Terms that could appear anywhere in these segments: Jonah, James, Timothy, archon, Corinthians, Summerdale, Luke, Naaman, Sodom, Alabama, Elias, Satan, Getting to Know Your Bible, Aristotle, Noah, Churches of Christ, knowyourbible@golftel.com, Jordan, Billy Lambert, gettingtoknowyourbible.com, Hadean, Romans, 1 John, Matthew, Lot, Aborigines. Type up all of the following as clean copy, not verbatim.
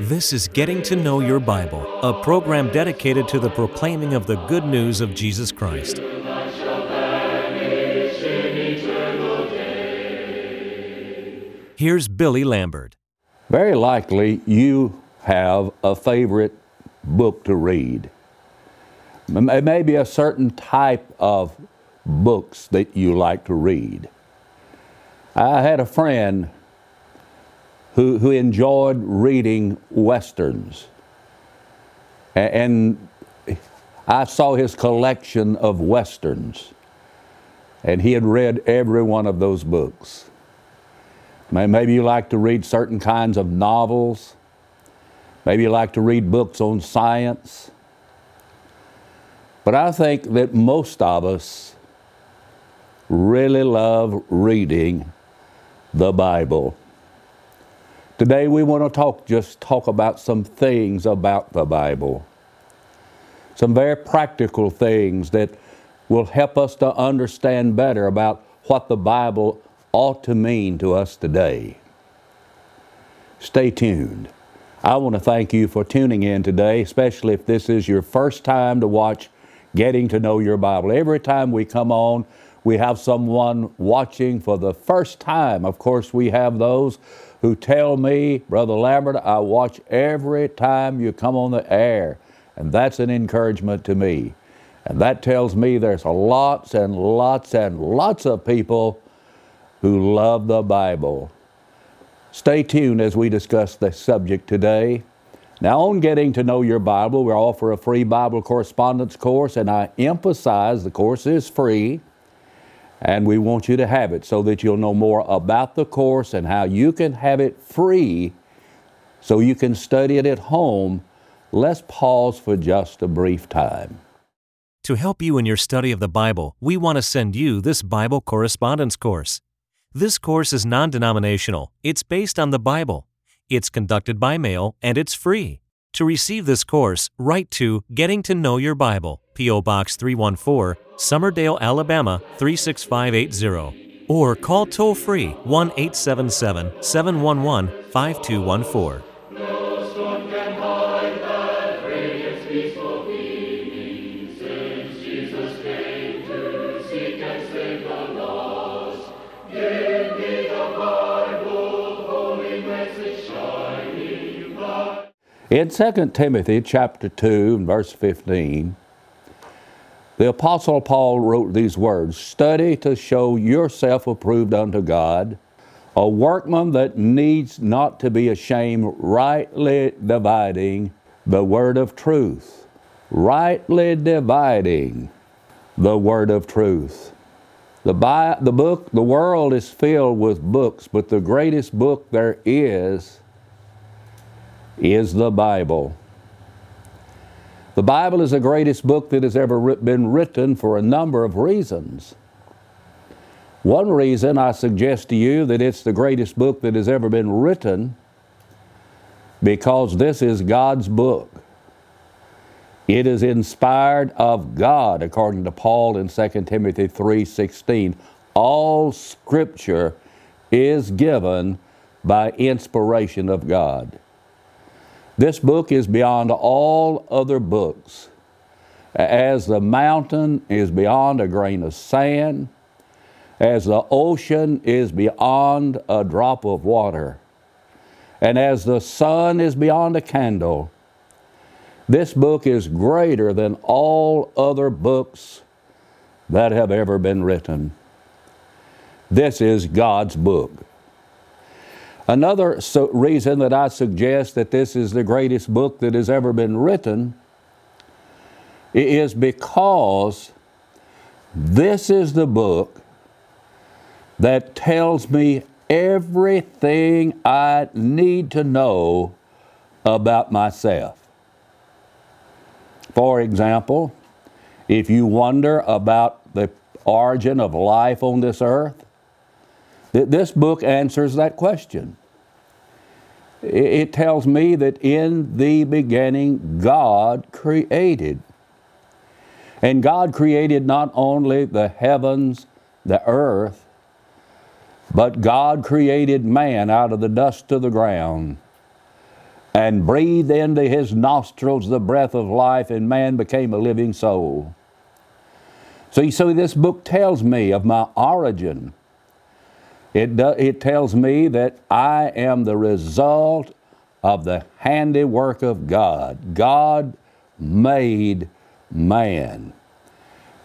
This is Getting to Know Your Bible, a program dedicated to the proclaiming of the good news of Jesus Christ. Here's Billy Lambert. Very likely you have a favorite book to read. It may be a certain type of books that you like to read. I had a friend who enjoyed reading Westerns. And I saw his collection of Westerns, and he had read every one of those books. Maybe you like to read certain kinds of novels. Maybe you like to read books on science. But I think that most of us really love reading the Bible. Today we want to talk about some things about the Bible. Some very practical things that will help us to understand better about what the Bible ought to mean to us today. Stay tuned. I want to thank you for tuning in today, especially if this is your first time to watch Getting to Know Your Bible. Every time we come on, we have someone watching for the first time. Of course, we have those who tell me, Brother Lambert, I watch every time you come on the air. And that's an encouragement to me. And that tells me there's lots and lots and lots of people who love the Bible. Stay tuned as we discuss the subject today. Now, on Getting to Know Your Bible, we offer a free Bible correspondence course, and I emphasize the course is free. And we want you to have it so that you'll know more about the course and how you can have it free so you can study it at home. Let's pause for just a brief time. To help you in your study of the Bible, we want to send you this Bible correspondence course. This course is non-denominational. It's based on the Bible. It's conducted by mail, and it's free. To receive this course, write to Getting to Know Your Bible, P.O. Box 314, Summerdale, Alabama 36580, or call toll-free 1-877-711-5214. In 2 Timothy chapter 2 and verse 15, the Apostle Paul wrote these words, "Study to show yourself approved unto God, a workman that needs not to be ashamed, rightly dividing the word of truth." Rightly dividing the word of truth. The world is filled with books, but the greatest book there is the Bible. The Bible is the greatest book that has ever been written for a number of reasons. One reason I suggest to you that it's the greatest book that has ever been written because this is God's book. It is inspired of God, according to Paul in 2 Timothy 3:16. All Scripture is given by inspiration of God. This book is beyond all other books. As the mountain is beyond a grain of sand, as the ocean is beyond a drop of water, and as the sun is beyond a candle, this book is greater than all other books that have ever been written. This is God's book. Another reason that I suggest that this is the greatest book that has ever been written is because this is the book that tells me everything I need to know about myself. For example, if you wonder about the origin of life on this earth, this book answers that question. It tells me that in the beginning, God created. And God created not only the heavens, the earth, but God created man out of the dust of the ground and breathed into his nostrils the breath of life, and man became a living soul. So you see, this book tells me of my origin. It tells me that I am the result of the handiwork of God. God made man.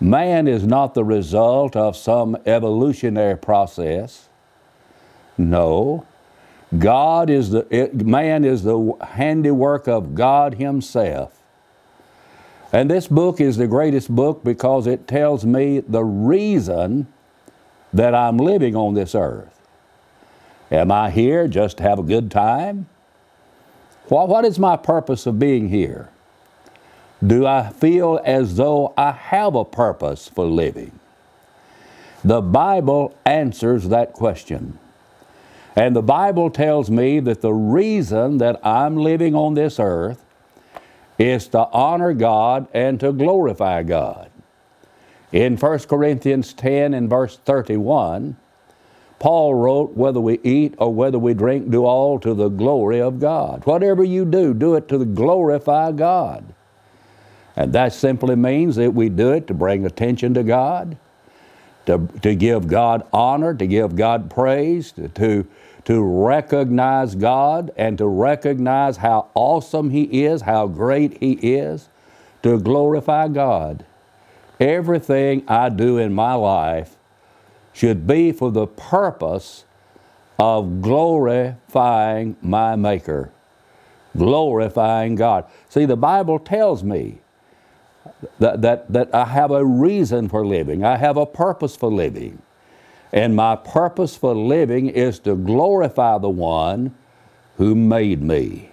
Man is not the result of some evolutionary process. No. Man is the handiwork of God Himself. And this book is the greatest book because it tells me the reason that I'm living on this earth. Am I here just to have a good time? What is my purpose of being here? Do I feel as though I have a purpose for living? The Bible answers that question. And the Bible tells me that the reason that I'm living on this earth is to honor God and to glorify God. In 1 Corinthians 10 and verse 31, Paul wrote, "Whether we eat or whether we drink, do all to the glory of God." Whatever you do, do it to glorify God. And that simply means that we do it to bring attention to God, to give God honor, to give God praise, to recognize God and to recognize how awesome He is, how great He is, to glorify God. Everything I do in my life should be for the purpose of glorifying my Maker, glorifying God. See, the Bible tells me that I have a reason for living. I have a purpose for living. And my purpose for living is to glorify the One who made me.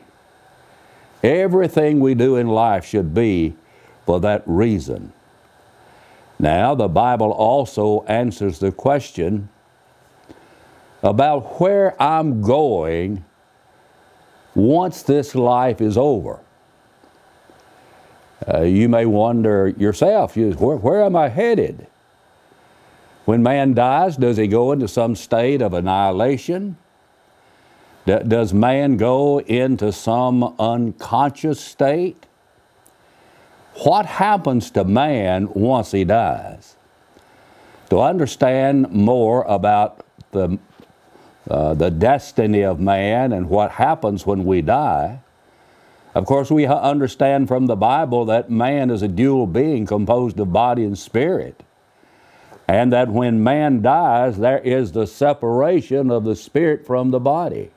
Everything we do in life should be for that reason. Now, the Bible also answers the question about where I'm going once this life is over. You may wonder yourself, where am I headed? When man dies, does he go into some state of annihilation? Does man go into some unconscious state? What happens to man once he dies? To understand more about the destiny of man and what happens when we die, of course, we understand from the Bible that man is a dual being composed of body and spirit, and that when man dies, there is the separation of the spirit from the body.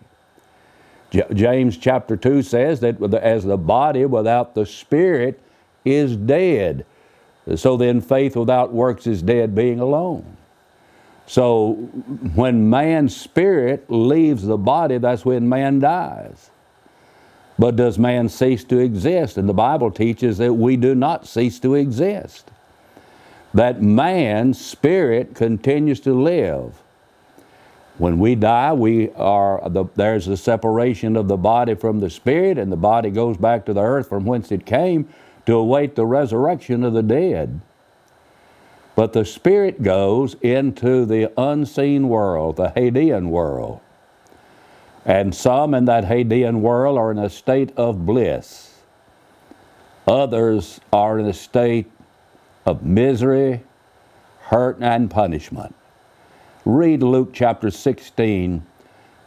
James chapter 2 says that as the body without the spirit is dead, so then faith without works is dead, being alone. So when man's spirit leaves the body, that's when man dies. But does man cease to exist? And the Bible teaches that we do not cease to exist. That man's spirit continues to live. When we die, there's the separation of the body from the spirit, and the body goes back to the earth from whence it came to await the resurrection of the dead. But the spirit goes into the unseen world, the Hadean world. And some in that Hadean world are in a state of bliss. Others are in a state of misery, hurt, and punishment. Read Luke chapter 16,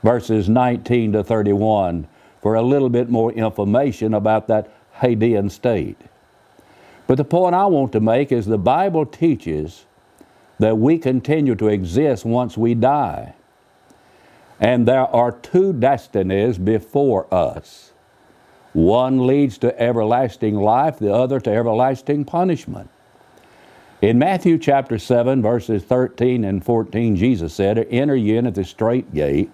verses 19 to 31 for a little bit more information about that Hadean state. But the point I want to make is the Bible teaches that we continue to exist once we die. And there are two destinies before us. One leads to everlasting life, the other to everlasting punishment. In Matthew chapter 7, verses 13 and 14, Jesus said, "Enter ye in at the strait gate.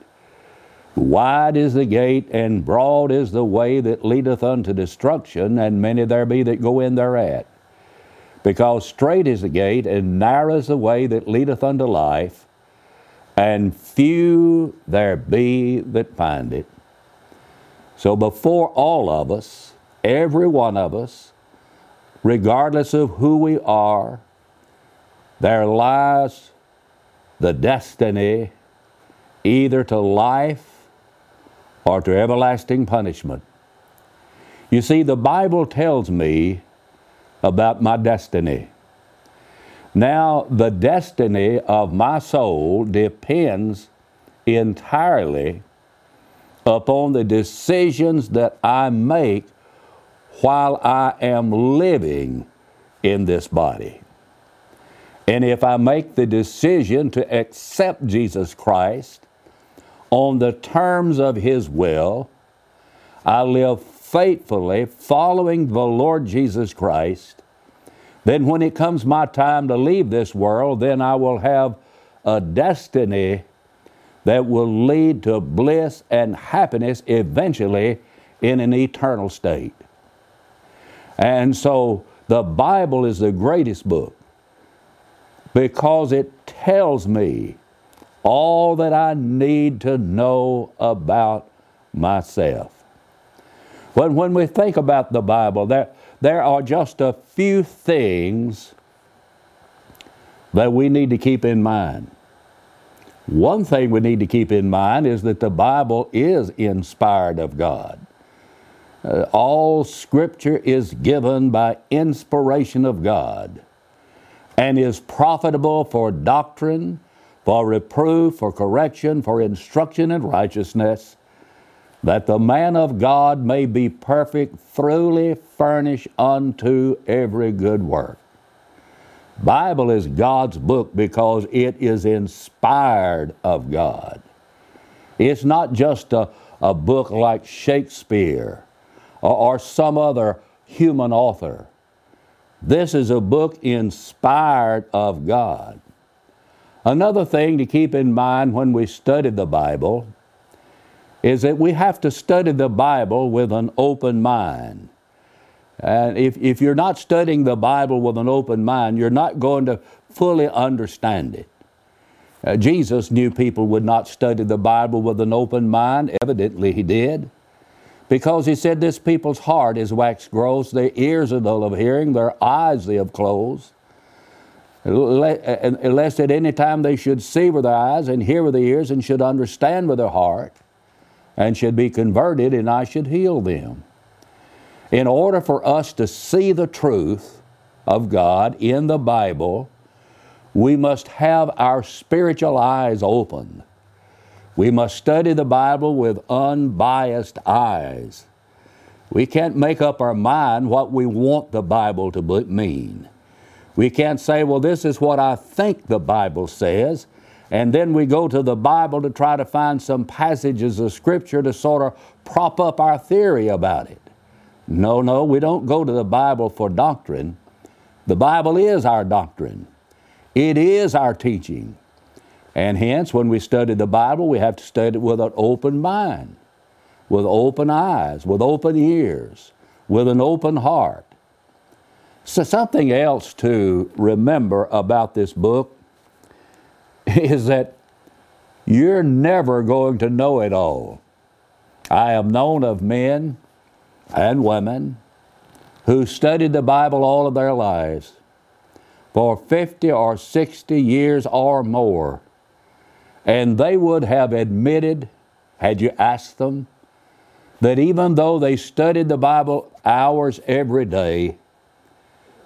Wide is the gate, and broad is the way that leadeth unto destruction, and many there be that go in thereat. Because strait is the gate, and narrow is the way that leadeth unto life, and few there be that find it." So before all of us, every one of us, regardless of who we are, there lies the destiny either to life or to everlasting punishment. You see, the Bible tells me about my destiny. Now, the destiny of my soul depends entirely upon the decisions that I make while I am living in this body. And if I make the decision to accept Jesus Christ on the terms of His will, I live faithfully following the Lord Jesus Christ. Then when it comes my time to leave this world, then I will have a destiny that will lead to bliss and happiness eventually in an eternal state. And so the Bible is the greatest book because it tells me all that I need to know about myself. But when we think about the Bible, there are just a few things that we need to keep in mind. One thing we need to keep in mind is that the Bible is inspired of God. All Scripture is given by inspiration of God and is profitable for doctrine, for reproof, for correction, for instruction in righteousness, that the man of God may be perfect, thoroughly furnished unto every good work. Bible is God's book because it is inspired of God. It's not just a book like Shakespeare or some other human author. This is a book inspired of God. Another thing to keep in mind when we study the Bible is that we have to study the Bible with an open mind. And if you're not studying the Bible with an open mind, you're not going to fully understand it. Jesus knew people would not study the Bible with an open mind. Evidently He did. Because He said, this people's heart is waxed gross, their ears are dull of hearing, their eyes they have closed, lest at any time they should see with their eyes and hear with their ears and should understand with their heart and should be converted, and I should heal them. In order for us to see the truth of God in the Bible, we must have our spiritual eyes open. We must study the Bible with unbiased eyes. We can't make up our mind what we want the Bible to mean. We can't say, well, this is what I think the Bible says, and then we go to the Bible to try to find some passages of Scripture to sort of prop up our theory about it. No, we don't go to the Bible for doctrine. The Bible is our doctrine. It is our teaching. And hence, when we study the Bible, we have to study it with an open mind, with open eyes, with open ears, with an open heart. So something else to remember about this book is that you're never going to know it all. I have known of men and women who studied the Bible all of their lives for 50 or 60 years or more, and they would have admitted, had you asked them, that even though they studied the Bible hours every day,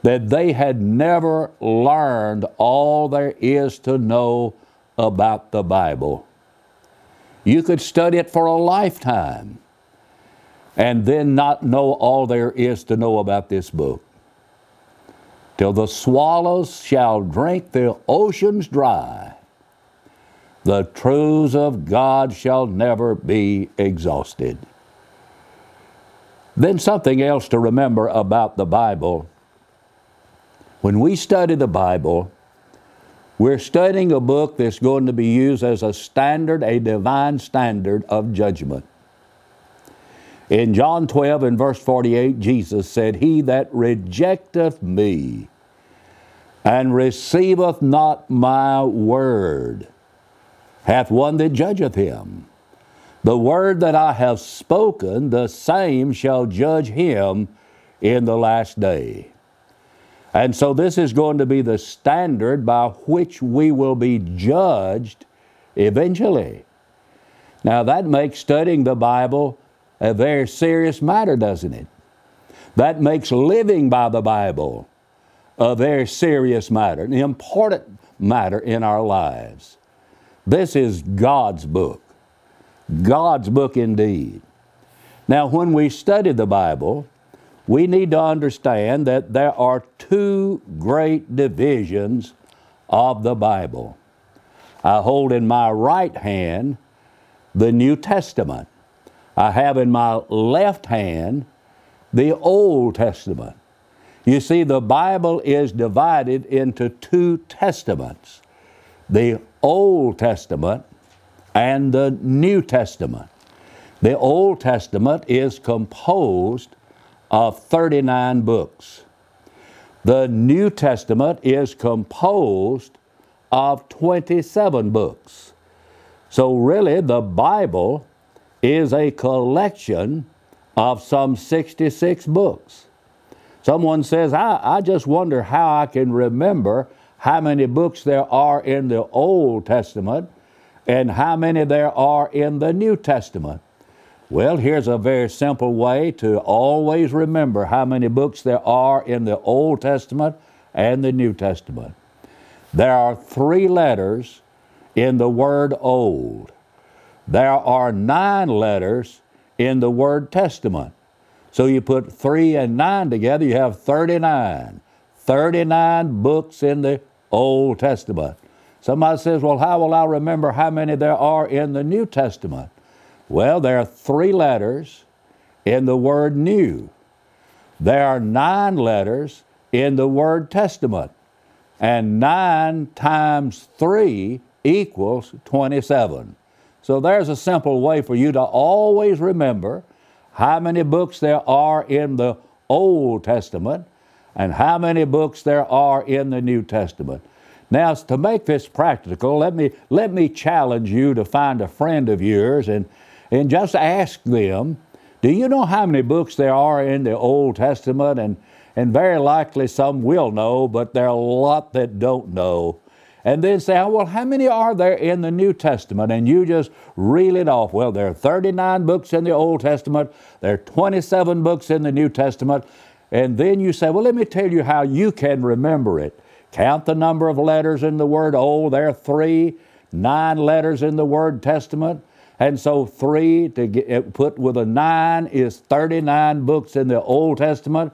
that they had never learned all there is to know about the Bible. You could study it for a lifetime and then not know all there is to know about this book. Till the swallows shall drink their oceans dry, the truths of God shall never be exhausted. Then something else to remember about the Bible. When we study the Bible, we're studying a book that's going to be used as a standard, a divine standard of judgment. In John 12 and verse 48, Jesus said, "He that rejecteth me and receiveth not my word hath one that judgeth him. The word that I have spoken, the same shall judge him in the last day." And so this is going to be the standard by which we will be judged eventually. Now that makes studying the Bible a very serious matter, doesn't it? That makes living by the Bible a very serious matter, an important matter in our lives. This is God's book indeed. Now, when we study the Bible, we need to understand that there are two great divisions of the Bible. I hold in my right hand the New Testament. I have in my left hand the Old Testament. You see, the Bible is divided into two testaments, the Old Testament and the New Testament. The Old Testament is composed of 39 books. The New Testament is composed of 27 books. So really, the Bible is a collection of some 66 books. Someone says, I just wonder how I can remember how many books there are in the Old Testament and how many there are in the New Testament. Well, here's a very simple way to always remember how many books there are in the Old Testament and the New Testament. There are three letters in the word old. There are 9 letters in the word testament. So you put 3 and 9 together, you have 39. 39 books in the Old Testament. Somebody says, well, how will I remember how many there are in the New Testament? Well, there are 3 letters in the word new. There are 9 letters in the word testament. And 9 times 3 equals 27. So there's a simple way for you to always remember how many books there are in the Old Testament and how many books there are in the New Testament. Now, to make this practical, let me challenge you to find a friend of yours and just ask them, do you know how many books there are in the Old Testament? And very likely some will know, but there are a lot that don't know. And then say, well, how many are there in the New Testament? And you just reel it off. Well, there are 39 books in the Old Testament. There are 27 books in the New Testament. And then you say, well, let me tell you how you can remember it. Count the number of letters in the word old. There are 3, 9 letters in the word testament. And so 3 to get put with a 9 is 39 books in the Old Testament.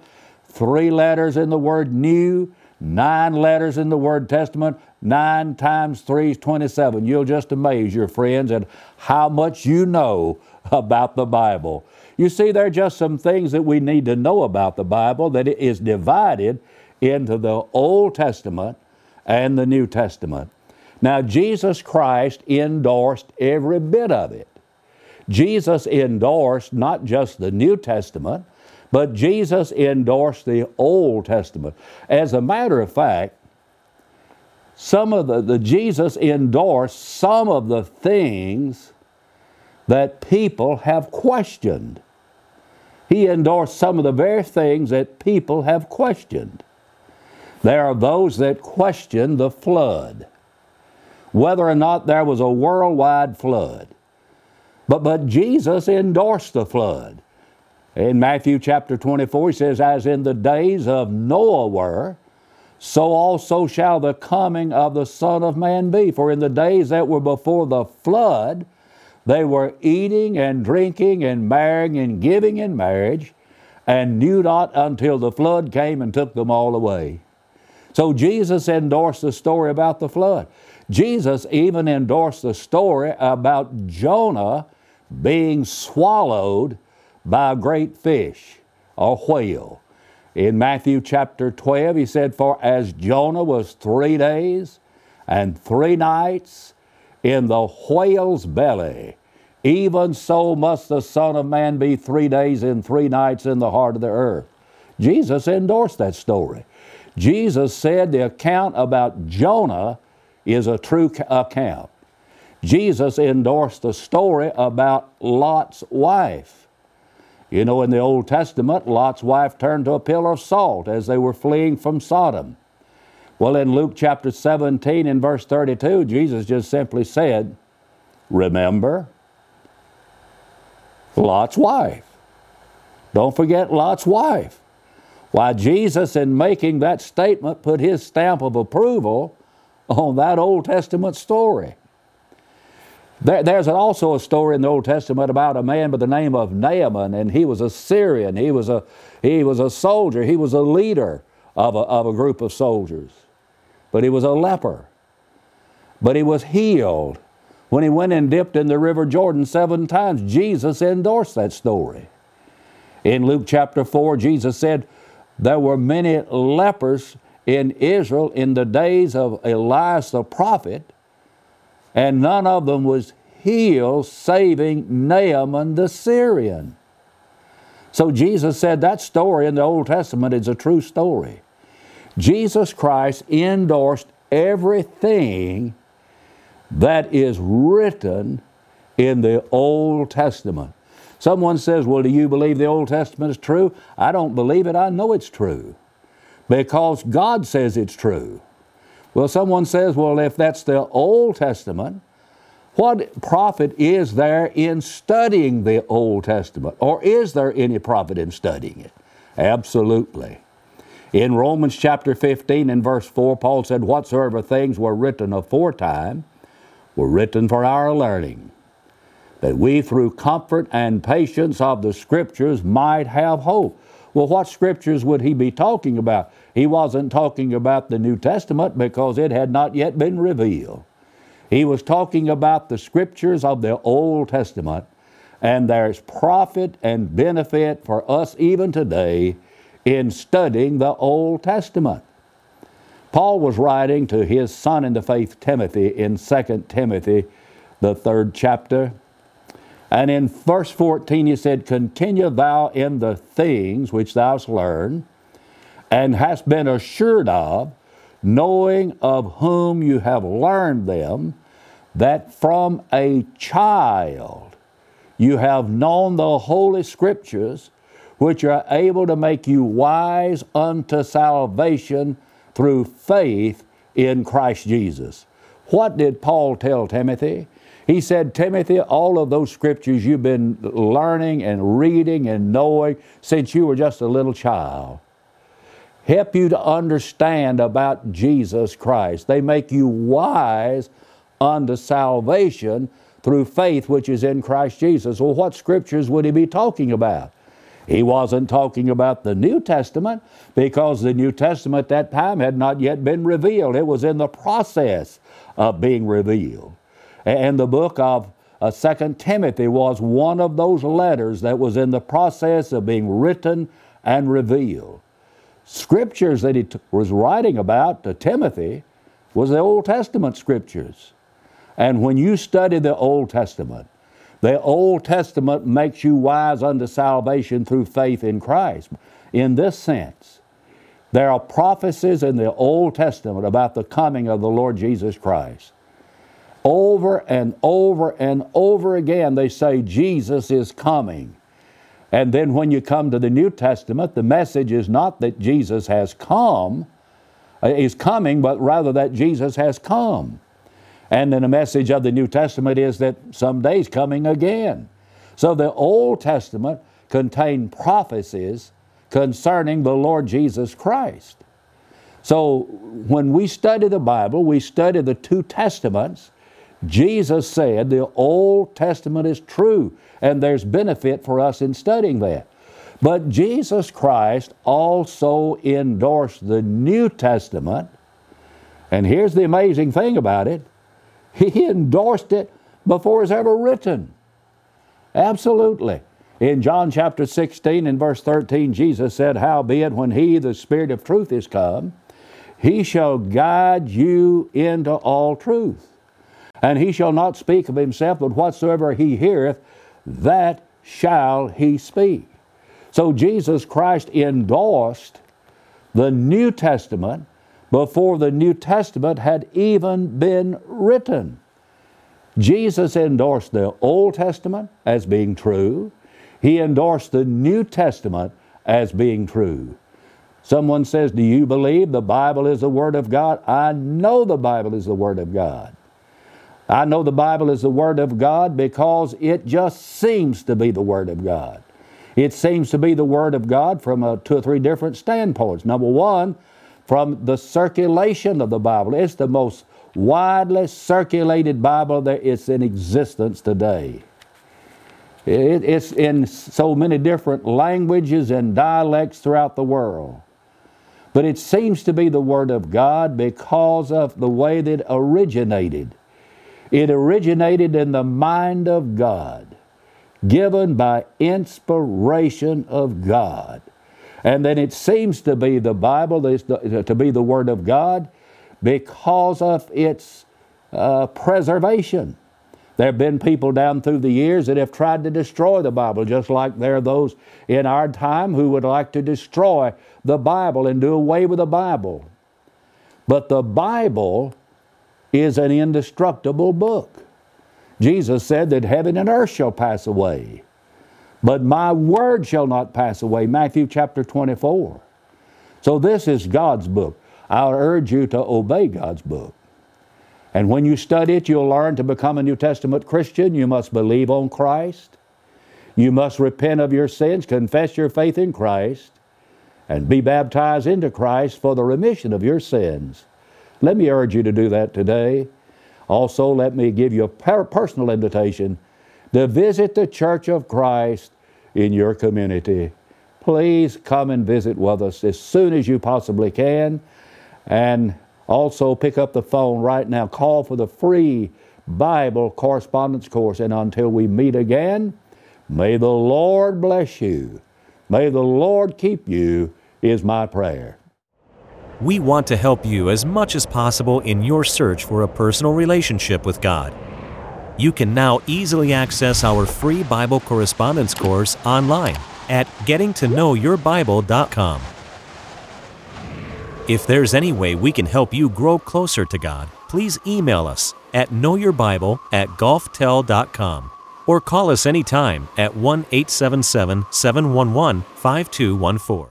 3 letters in the word new. 9 letters in the word testament. 9 times 3 is 27. You'll just amaze your friends at how much you know about the Bible. You see, there are just some things that we need to know about the Bible, that it is divided into the Old Testament and the New Testament. Now, Jesus Christ endorsed every bit of it. Jesus endorsed not just the New Testament, but Jesus endorsed the Old Testament. As a matter of fact, some of Jesus endorsed some of the things that people have questioned. He endorsed some of the very things that people have questioned. There are those that question the flood, whether or not there was a worldwide flood. But Jesus endorsed the flood. In Matthew chapter 24, he says, as in the days of Noah were, so also shall the coming of the Son of Man be. For in the days that were before the flood, they were eating and drinking and marrying and giving in marriage, and knew not until the flood came and took them all away. So Jesus endorsed the story about the flood. Jesus even endorsed the story about Jonah being swallowed by a great fish or whale. In Matthew chapter 12, he said, for as Jonah was 3 days and 3 nights in the whale's belly, even so must the Son of Man be 3 days and 3 nights in the heart of the earth. Jesus endorsed that story. Jesus said the account about Jonah is a true account. Jesus endorsed the story about Lot's wife. You know, in the Old Testament, Lot's wife turned to a pillar of salt as they were fleeing from Sodom. Well, in Luke chapter 17 and verse 32, Jesus just simply said, remember Lot's wife. Don't forget Lot's wife. Why, Jesus, in making that statement, put his stamp of approval on that Old Testament story. There's also a story in the Old Testament about a man by the name of Naaman, and he was a Syrian. He was a soldier. He was a leader of a group of soldiers. But he was a leper. But he was healed when he went and dipped in the river Jordan 7 times. Jesus endorsed that story. In Luke chapter 4, Jesus said, there were many lepers in Israel in the days of Elias the prophet, and none of them was healed, saving Naaman the Syrian. So Jesus said that story in the Old Testament is a true story. Jesus Christ endorsed everything that is written in the Old Testament. Someone says, well, do you believe the Old Testament is true? I don't believe it. I know it's true because God says it's true. Well, someone says, well, if that's the Old Testament, what profit is there in studying the Old Testament? Or is there any profit in studying it? Absolutely. In Romans chapter 15 and verse 4, Paul said, whatsoever things were written aforetime were written for our learning, that we through comfort and patience of the Scriptures might have hope. Well, what Scriptures would he be talking about? He wasn't talking about the New Testament because it had not yet been revealed. He was talking about the Scriptures of the Old Testament, and there's profit and benefit for us even today in studying the Old Testament. Paul was writing to his son in the faith, Timothy, in 2 Timothy, the 3rd chapter. And in verse 14 he said, continue thou in the things which thou hast learned, and hast been assured of, knowing of whom you have learned them, that from a child you have known the Holy Scriptures, which are able to make you wise unto salvation through faith in Christ Jesus. What did Paul tell Timothy? He said, Timothy, all of those Scriptures you've been learning and reading and knowing since you were just a little child help you to understand about Jesus Christ. They make you wise unto salvation through faith which is in Christ Jesus. Well, what Scriptures would he be talking about? He wasn't talking about the New Testament because the New Testament at that time had not yet been revealed. It was in the process of being revealed. And the book of 2 Timothy was one of those letters that was in the process of being written and revealed. Scriptures that he was writing about to Timothy was the Old Testament Scriptures. And when you study the Old Testament makes you wise unto salvation through faith in Christ. In this sense, there are prophecies in the Old Testament about the coming of the Lord Jesus Christ. Over and over and over again, they say Jesus is coming. And then when you come to the New Testament, the message is not that Jesus has come, is coming, but rather that Jesus has come. And then the message of the New Testament is that someday he's coming again. So the Old Testament contained prophecies concerning the Lord Jesus Christ. So when we study the Bible, we study the two testaments. Jesus said the Old Testament is true, and there's benefit for us in studying that. But Jesus Christ also endorsed the New Testament, and here's the amazing thing about it. He endorsed it before it's ever written. Absolutely. In John chapter 16 and verse 13, Jesus said, howbeit when he, the Spirit of truth, is come, he shall guide you into all truth. And he shall not speak of himself, but whatsoever he heareth, that shall he speak. So Jesus Christ endorsed the New Testament before the New Testament had even been written. Jesus endorsed the Old Testament as being true. He endorsed the New Testament as being true. Someone says, do you believe the Bible is the Word of God? I know the Bible is the Word of God. I know the Bible is the Word of God because it just seems to be the Word of God. It seems to be the Word of God from two or three different standpoints. Number one, from the circulation of the Bible. It's the most widely circulated Bible that is in existence today. It's in so many different languages and dialects throughout the world. But it seems to be the Word of God because of the way that it originated. It originated in the mind of God, given by inspiration of God. And then it seems to be the Bible, to be the Word of God, because of its preservation. There have been people down through the years that have tried to destroy the Bible, just like there are those in our time who would like to destroy the Bible and do away with the Bible. But the Bible is an indestructible book. Jesus said that heaven and earth shall pass away, but my word shall not pass away, Matthew chapter 24. So this is God's book. I urge you to obey God's book. And when you study it, you'll learn to become a New Testament Christian. You must believe on Christ. You must repent of your sins, confess your faith in Christ, and be baptized into Christ for the remission of your sins. Let me urge you to do that today. Also, let me give you a personal invitation to visit the Church of Christ in your community. Please come and visit with us as soon as you possibly can. And also pick up the phone right now. Call for the free Bible correspondence course. And until we meet again, may the Lord bless you. May the Lord keep you is my prayer. We want to help you as much as possible in your search for a personal relationship with God. You can now easily access our free Bible correspondence course online at gettingtoknowyourbible.com. If there's any way we can help you grow closer to God, please email us at knowyourbible@golftel.com or call us anytime at 1-877-711-5214.